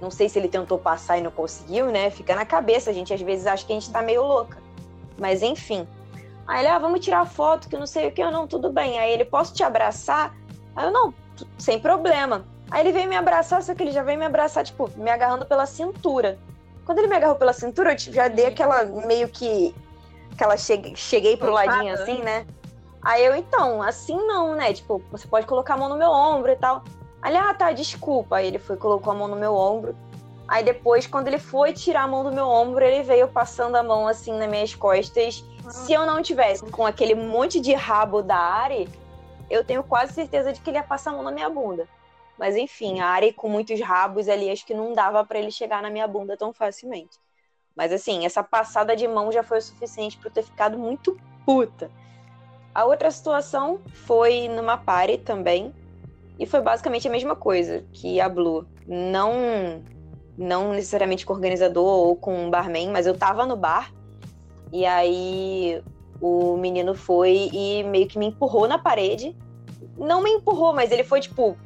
não sei se ele tentou passar e não conseguiu, né? Fica na cabeça, a gente às vezes acha que a gente tá meio louca, mas enfim. Aí ele, vamos tirar foto, que não sei o que, eu não, tudo bem. Aí ele, posso te abraçar? Aí eu, não, sem problema. Aí ele veio me abraçar, só que ele já veio me abraçar, tipo, me agarrando pela cintura. Quando ele me agarrou pela cintura, eu já dei aquela, meio que... Aquela cheguei pro ladinho, assim, né? Aí eu, então, assim não, né? Tipo, você pode colocar a mão no meu ombro e tal. Aí ele, tá, desculpa. Aí ele foi, colocou a mão no meu ombro. Aí depois, quando ele foi tirar a mão do meu ombro, ele veio passando a mão, assim, nas minhas costas. Se eu não tivesse com aquele monte de rabo da Ari, eu tenho quase certeza de que ele ia passar a mão na minha bunda. Mas enfim, a Ari com muitos rabos ali, acho que não dava pra ele chegar na minha bunda tão facilmente. Mas assim, essa passada de mão já foi o suficiente pra eu ter ficado muito puta. A outra situação foi numa party também, e foi basicamente a mesma coisa que a Blue. Não necessariamente com o organizador ou com o barman, mas eu tava no bar, e aí o menino foi e meio que me empurrou na parede. Não me empurrou, mas ele foi, tipo,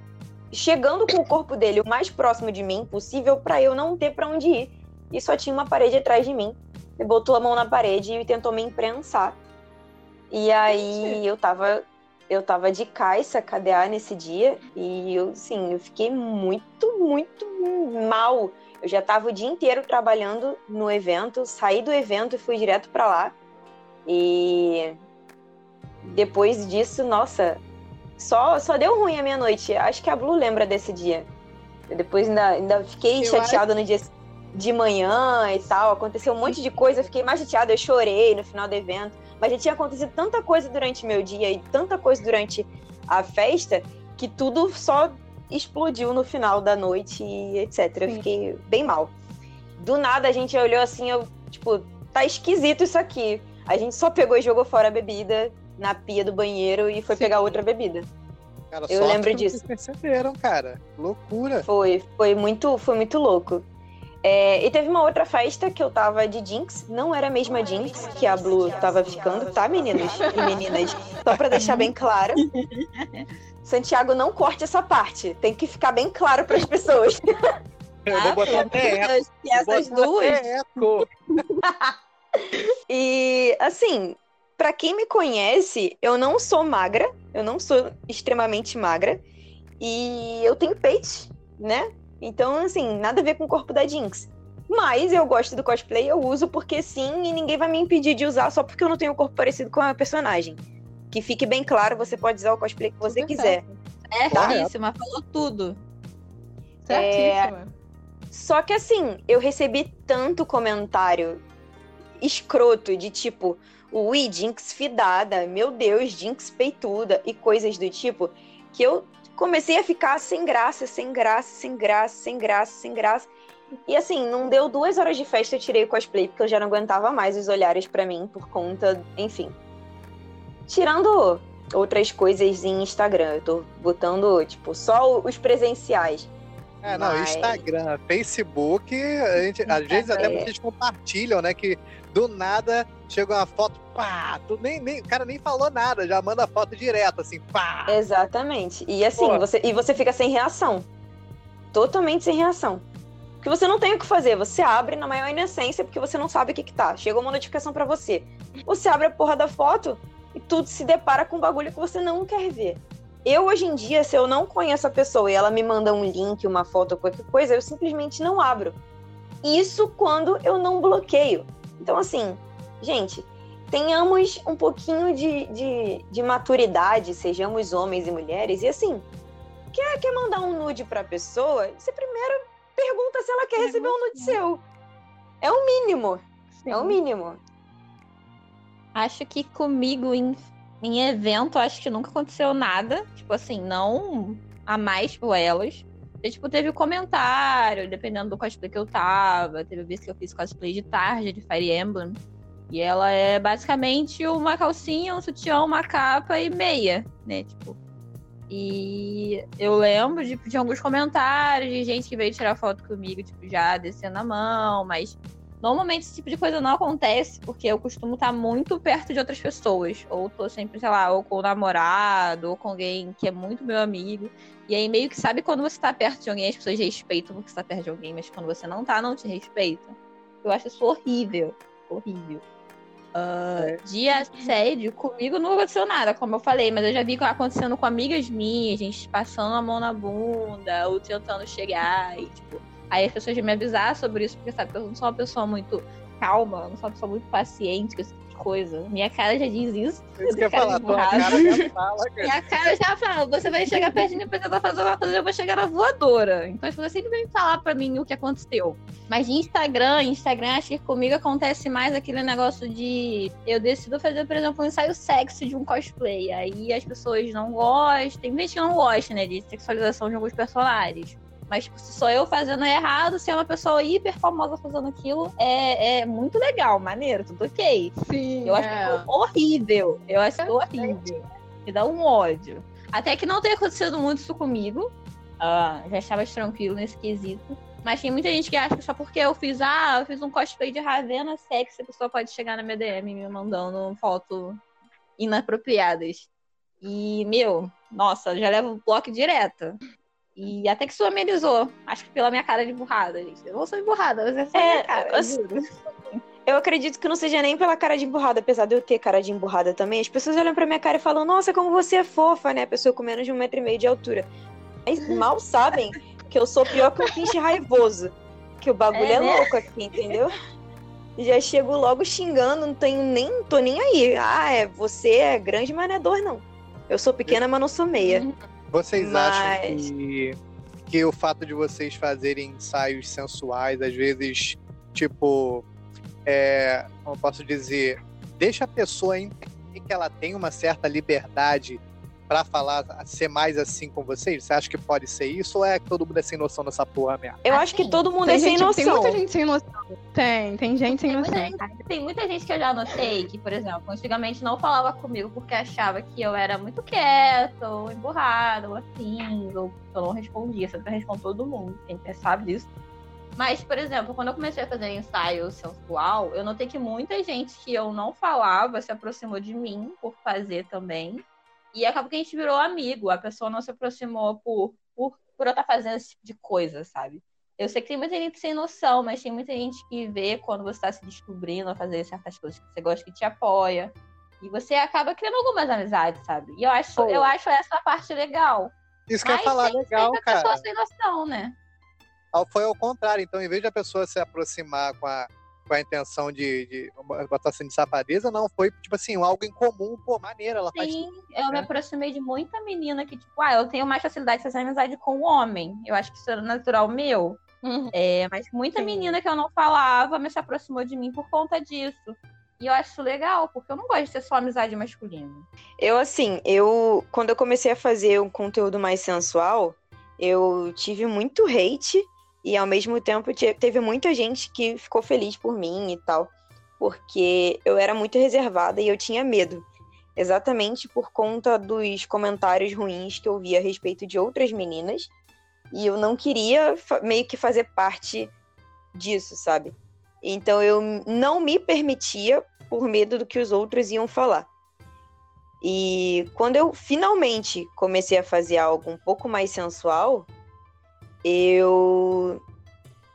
chegando com o corpo dele o mais próximo de mim possível pra eu não ter pra onde ir. E só tinha uma parede atrás de mim. Ele botou a mão na parede e tentou me imprensar. E aí eu tava de caixa, KDA nesse dia. E eu, assim, eu fiquei muito, muito mal. Eu já tava o dia inteiro trabalhando no evento. Saí do evento e fui direto pra lá. E depois disso, nossa... Só deu ruim a minha noite. Acho que a Blue lembra desse dia. Eu depois ainda fiquei chateada no dia de manhã e tal. Aconteceu um monte de coisa. Eu fiquei mais chateada. Eu chorei no final do evento. Mas já tinha acontecido tanta coisa durante meu dia e tanta coisa durante a festa que tudo só explodiu no final da noite e etc. Eu fiquei bem mal. Do nada a gente olhou assim, tipo, tá esquisito isso aqui. A gente só pegou e jogou fora a bebida na pia do banheiro e foi pegar outra bebida. Cara, eu lembro disso. Vocês perceberam, cara. Loucura. Foi muito louco. É, e teve uma outra festa que eu tava de Jinx. Não era a mesma Jinx que a Blue tava ficando, tá, meninos e meninas? Só pra deixar bem claro. Santiago, não corte essa parte. Tem que ficar bem claro pras pessoas. Eu vou botar até eco. Essas duas. E, assim... Pra quem me conhece, eu não sou magra, eu não sou extremamente magra, e eu tenho peito, né? Então, assim, nada a ver com o corpo da Jinx. Mas eu gosto do cosplay, eu uso porque sim, e ninguém vai me impedir de usar só porque eu não tenho um corpo parecido com a personagem. Que fique bem claro, você pode usar o cosplay que você quiser. Certíssima, falou tudo. Certíssima. Só que assim, eu recebi tanto comentário escroto de tipo... Ui, Jinx fidada, meu Deus, Jinx peituda e coisas do tipo, que eu comecei a ficar sem graça. E assim, não deu 2 horas de festa, eu tirei o cosplay, porque eu já não aguentava mais os olhares pra mim, por conta, enfim. Tirando outras coisas em Instagram, eu tô botando, tipo, só os presenciais. Não, Instagram, Facebook, às vezes até vocês compartilham, né, que do nada... Chega uma foto, pá, o cara nem falou nada, já manda a foto direto, assim, pá. Exatamente. E assim, você fica sem reação. Totalmente sem reação. Porque você não tem o que fazer, você abre na maior inocência porque você não sabe o que tá. Chega uma notificação pra você. Você abre a porra da foto e tudo se depara com um bagulho que você não quer ver. Eu, hoje em dia, se eu não conheço a pessoa e ela me manda um link, uma foto, qualquer coisa, eu simplesmente não abro. Isso quando eu não bloqueio. Então, assim, gente, tenhamos um pouquinho de maturidade, sejamos homens e mulheres, e assim, quer mandar um nude pra pessoa, você primeiro pergunta se ela quer receber um nude seu. É o mínimo. Sim. É o mínimo. Acho que comigo em evento, acho que nunca aconteceu nada. Tipo assim, não a mais por elas. E, tipo, teve comentário, dependendo do cosplay que eu tava. Teve vez que eu fiz cosplay de Tarja, de Fire Emblem. E ela é basicamente uma calcinha, um sutiã, uma capa e meia, né? Tipo. E eu lembro de alguns comentários de gente que veio tirar foto comigo, tipo, já descendo a mão, mas normalmente esse tipo de coisa não acontece, porque eu costumo estar muito perto de outras pessoas, ou tô sempre, sei lá, ou com o namorado, ou com alguém que é muito meu amigo, e aí meio que sabe quando você tá perto de alguém, as pessoas respeitam porque você tá perto de alguém, mas quando você não tá, não te respeita. Eu acho isso horrível, horrível. De assédio, comigo não aconteceu nada, como eu falei, mas eu já vi acontecendo com amigas minhas, gente passando a mão na bunda ou tentando chegar e, tipo, aí as pessoas já me avisaram sobre isso, porque sabe que eu não sou uma pessoa muito calma, eu não sou uma pessoa muito paciente com esse tipo de coisa, minha cara já diz isso, minha cara já fala, você vai chegar pertinho e você vai fazer uma coisa, eu vou chegar na voadora, então as pessoas sempre vêm falar pra mim o que aconteceu. Mas de Instagram, acho que comigo acontece mais aquele negócio de... Eu decido fazer, por exemplo, um ensaio sexy de um cosplay. Aí as pessoas não gostam. Tem gente que não gosta, né? De sexualização de alguns personagens. Mas tipo, se sou eu fazendo errado, se é uma pessoa hiper famosa fazendo aquilo, é muito legal, maneiro, tudo ok. Sim, eu acho horrível. Eu acho horrível. Me dá um ódio. Até que não tenha acontecido muito isso comigo. Já estava tranquilo nesse quesito. Mas tem muita gente que acha que só porque eu fiz um cosplay de Ravena sexy, a pessoa pode chegar na minha DM me mandando foto inapropriadas. E, nossa, eu já levo o bloco direto. E até que isso amenizou. Acho que pela minha cara de burrada, gente. Eu não sou emburrada, mas essa é minha cara, eu acredito que não seja nem pela cara de emburrada, apesar de eu ter cara de emburrada também. As pessoas olham pra minha cara e falam, nossa, como você é fofa, né? A pessoa com menos de 1,5 metro de altura. Mas mal sabem... que eu sou pior que um pinche raivoso. Que o bagulho é louco aqui, entendeu? Já chego logo xingando, não tô nem aí. Ah, você é grande, mas não é dor, não. Eu sou pequena, mas não sou meia. Vocês acham que o fato de vocês fazerem ensaios sensuais, às vezes, tipo, como eu posso dizer, deixa a pessoa entender que ela tem uma certa liberdade pra falar, ser mais assim com vocês? Você acha que pode ser isso? Ou é que todo mundo é sem noção nessa porra mesmo? Eu acho que todo mundo sem noção. Tem muita gente sem noção. Tem gente sem noção. Tem muita gente que eu já notei que, por exemplo, antigamente não falava comigo porque achava que eu era muito quieta, ou emburrada, ou assim, ou eu não respondia. Sempre respondo todo mundo, quem sabe disso. Mas, por exemplo, quando eu comecei a fazer ensaio sensual, eu notei que muita gente que eu não falava se aproximou de mim por fazer também. E acabou que a gente virou amigo. A pessoa não se aproximou por eu estar fazendo esse tipo de coisa, sabe? Eu sei que tem muita gente sem noção, mas tem muita gente que vê quando você está se descobrindo a fazer certas coisas que você gosta, que te apoia. E você acaba criando algumas amizades, sabe? E eu acho essa parte legal. Isso que eu ia falar, legal, cara. Mas a pessoa sem noção, né? Foi ao contrário. Então, em vez da pessoa se aproximar com a intenção de botar assim de safadeza, não, foi, tipo assim, algo em comum, pô, maneiro, ela faz... Sim, eu me aproximei de muita menina que, tipo, eu tenho mais facilidade de fazer amizade com o homem, eu acho que isso era natural meu, mas muita menina que eu não falava me se aproximou de mim por conta disso, e eu acho legal, porque eu não gosto de ser só amizade masculina. Quando eu comecei a fazer um conteúdo mais sensual, eu tive muito hate. E, ao mesmo tempo, teve muita gente que ficou feliz por mim e tal. Porque eu era muito reservada e eu tinha medo. Exatamente por conta dos comentários ruins que eu via a respeito de outras meninas. E eu não queria meio que fazer parte disso, sabe? Então, eu não me permitia por medo do que os outros iam falar. E quando eu finalmente comecei a fazer algo um pouco mais sensual... Eu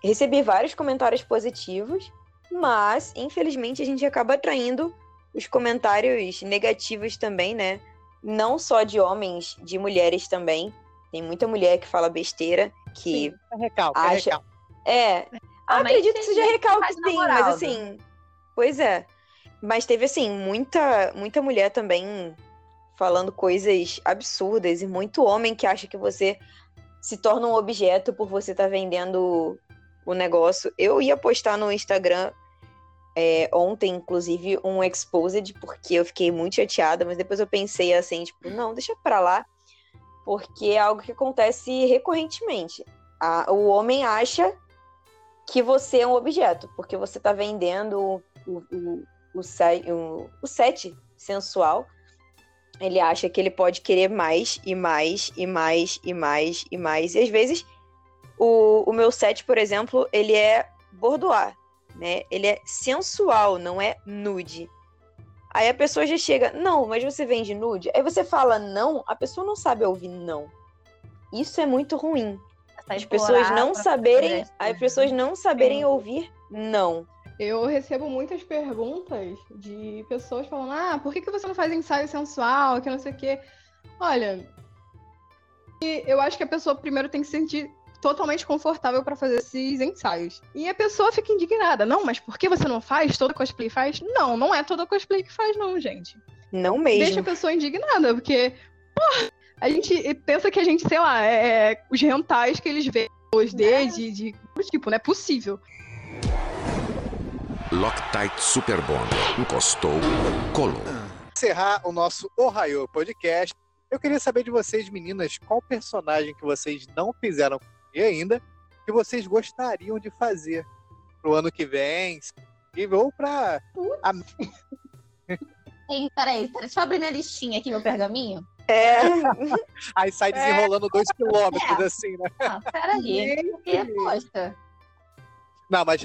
recebi vários comentários positivos, mas, infelizmente, a gente acaba atraindo os comentários negativos também, né? Não só de homens, de mulheres também. Tem muita mulher que fala besteira, que sim, é recalque, acha... É, acredito que seja recalque, sim, mas assim... Pois é. Mas teve, assim, muita mulher também falando coisas absurdas e muito homem que acha que você se torna um objeto por você estar vendendo o negócio. Eu ia postar no Instagram ontem, inclusive, um exposed, porque eu fiquei muito chateada, mas depois eu pensei assim, tipo, não, deixa pra lá, porque é algo que acontece recorrentemente. O homem acha que você é um objeto, porque você tá vendendo o set sensual. Ele acha que ele pode querer mais e mais e mais e mais e mais. E às vezes o meu set, por exemplo, ele é bordoar, né? Ele é sensual, não é nude. Aí a pessoa já chega, não, mas você vende nude? Aí você fala não, a pessoa não sabe ouvir não. Isso é muito ruim. As pessoas não saberem ouvir não. Eu recebo muitas perguntas de pessoas falando, por que você não faz ensaio sensual, que não sei o quê? Olha, eu acho que a pessoa primeiro tem que se sentir totalmente confortável para fazer esses ensaios. E a pessoa fica indignada. Não, mas por que você não faz? Toda cosplay faz? Não, não é toda cosplay que faz não, gente. Não mesmo. Deixa a pessoa indignada, porque, porra, a gente pensa que a gente, sei lá, os rentais que eles veem, os de tipo, não é possível. Loctite Super Bond encostou, colou. Encerrar o nosso Ohayou Podcast. Eu queria saber de vocês, meninas, qual personagem que vocês não fizeram e ainda que vocês gostariam de fazer pro ano que vem, ou pra... Ei, peraí, deixa eu abrir minha listinha aqui, meu pergaminho. É. Aí sai desenrolando 2 km, assim, né? Ah, peraí, porque posta. Não, mas...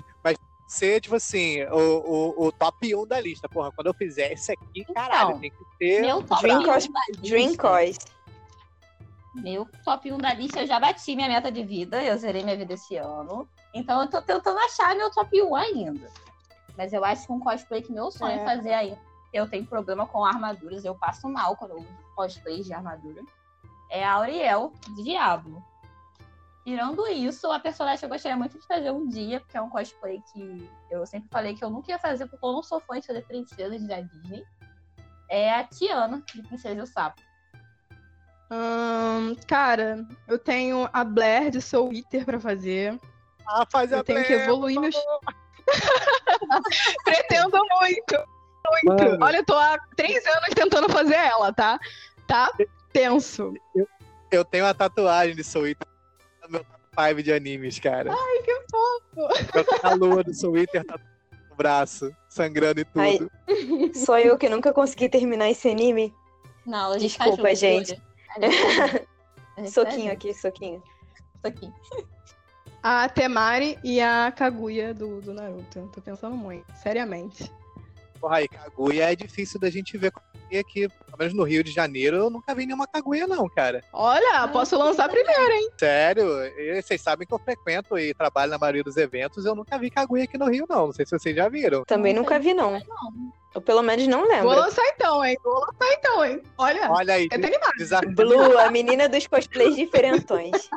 ser, tipo assim, o top 1 da lista. Porra, quando eu fizer isso aqui, então, caralho, tem que ter... Meu top 1 da lista, eu já bati minha meta de vida, eu zerei minha vida esse ano. Então eu tô tentando achar meu top 1 ainda. Mas eu acho que um cosplay que meu sonho é fazer ainda. Eu tenho problema com armaduras, eu passo mal quando eu uso cosplay de armadura. É a Auriel de Diablo. Tirando isso, a personagem que eu gostaria muito de fazer um dia, porque é um cosplay que eu sempre falei que eu nunca ia fazer, porque eu não sou fã de fazer princesas da Disney, é a Tiana, de Princesa e o Sapo. Cara, eu tenho a Blair de Soul Eater pra fazer. Ah, faz eu a Blair! Eu tenho que evoluir meus... Pretendo muito! Mano. Olha, eu tô há 3 anos tentando fazer ela, tá? Tá tenso. Eu tenho a tatuagem de Soul Eater. Meu top 5 de animes, cara. Ai, que fofo! A lua do Soul Eater tá no braço, sangrando e tudo. Ai, só eu que nunca consegui terminar esse anime. Não, a gente desculpa, gente. A gente soquinho aqui, soquinho. A Temari e a Kaguya do Naruto. Tô pensando muito, seriamente. Porra, aí, Kaguya é difícil da gente ver aqui, pelo menos no Rio de Janeiro, eu nunca vi nenhuma Kaguya não, cara. Olha, posso lançar primeiro, hein? Sério, vocês sabem que eu frequento e trabalho na maioria dos eventos, eu nunca vi Kaguya aqui no Rio não, não sei se vocês já viram. Também nunca vi não, eu pelo menos não lembro. Vou lançar então, hein? Olha aí, Blue, a menina dos cosplays diferentões.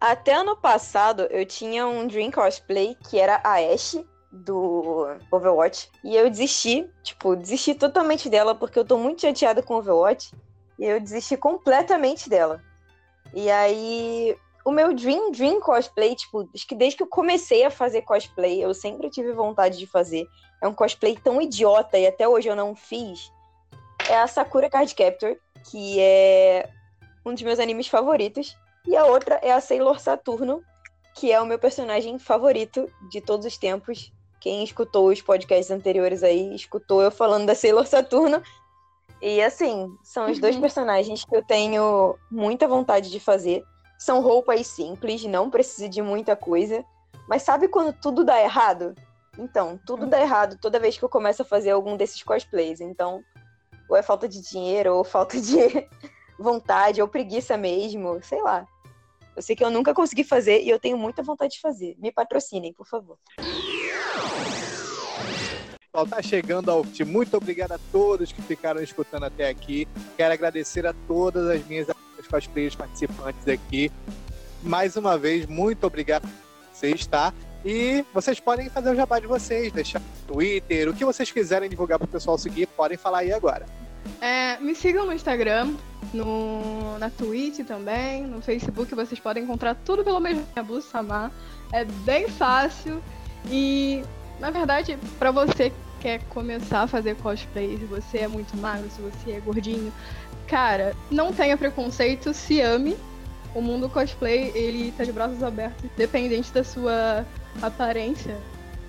Até ano passado, eu tinha um Dream Cosplay que era a Ashe, do Overwatch, e eu desisti totalmente dela, porque eu tô muito chateada com o Overwatch, e eu desisti completamente dela. E aí, o meu dream cosplay, acho que desde que eu comecei a fazer cosplay, eu sempre tive vontade de fazer, é um cosplay tão idiota, e até hoje eu não fiz, é a Sakura Card Captor, que é um dos meus animes favoritos, e a outra é a Sailor Saturno, que é o meu personagem favorito de todos os tempos. Quem escutou os podcasts anteriores aí, escutou eu falando da Sailor Saturno. E assim, são os dois personagens que eu tenho muita vontade de fazer. São roupas simples, não precisa de muita coisa. Mas sabe quando tudo dá errado? Então, tudo dá errado toda vez que eu começo a fazer algum desses cosplays. Então, ou é falta de dinheiro, ou falta de vontade, ou preguiça mesmo, sei lá. Eu sei que eu nunca consegui fazer e eu tenho muita vontade de fazer. Me patrocinem, por favor. Pessoal, tá chegando ao fim. Muito obrigado a todos que ficaram escutando até aqui. Quero agradecer a todas as minhas cosplayers participantes aqui. Mais uma vez, muito obrigado por você estar. E vocês podem fazer o jabá de vocês, deixar no Twitter, o que vocês quiserem divulgar para o pessoal seguir, podem falar aí agora. Me sigam no Instagram, na Twitch também, no Facebook, vocês podem encontrar tudo pelo mesmo nome, Blue Samar. É bem fácil e, na verdade, para você que quer começar a fazer cosplay, se você é muito magro, se você é gordinho, cara, não tenha preconceito, se ame. O mundo cosplay, ele tá de braços abertos, independente da sua aparência,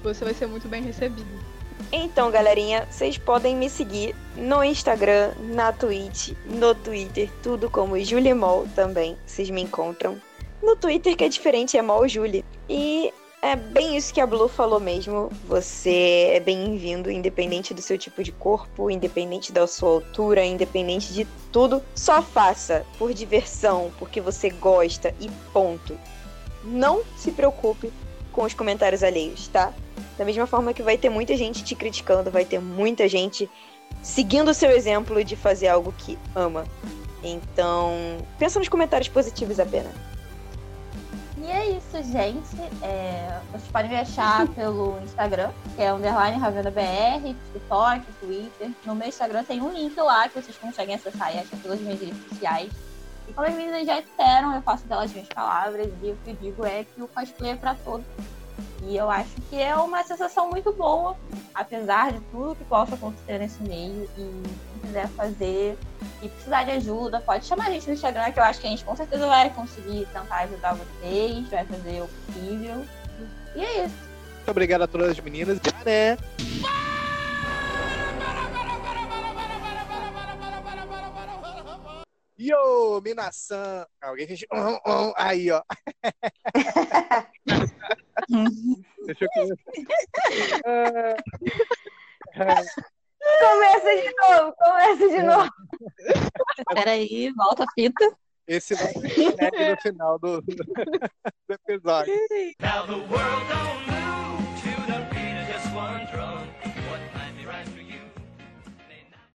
você vai ser muito bem recebido. Então, galerinha, vocês podem me seguir no Instagram, na Twitch, no Twitter, tudo como JuliMol também, vocês me encontram. No Twitter, que é diferente, é Mol Juli. E é bem isso que a Blue falou mesmo, você é bem-vindo, independente do seu tipo de corpo, independente da sua altura, independente de tudo, só faça por diversão, porque você gosta e ponto. Não se preocupe com os comentários alheios, tá? Da mesma forma que vai ter muita gente te criticando, vai ter muita gente seguindo o seu exemplo de fazer algo que ama. Então, pensa nos comentários positivos apenas. E é isso, gente. Vocês podem me achar pelo Instagram, que é _RavenaBR, TikTok, Twitter. No meu Instagram tem um link lá que vocês conseguem acessar e achar todas as minhas redes sociais. E como as meninas já disseram, eu faço delas minhas palavras e o que eu digo é que o cosplay é pra todos. E eu acho que é uma sensação muito boa, apesar de tudo que possa acontecer nesse meio. E quem quiser fazer e precisar de ajuda, pode chamar a gente no Instagram, que eu acho que a gente com certeza vai conseguir tentar ajudar vocês, vai fazer o possível. E é isso. Muito obrigado a todas as meninas. Já, né? Yo, Minasan! Alguém fez... Aí, ó. Deixa eu começar. Começa de novo. Peraí, volta a fita. Esse vai ser o final do episódio. Now the world don't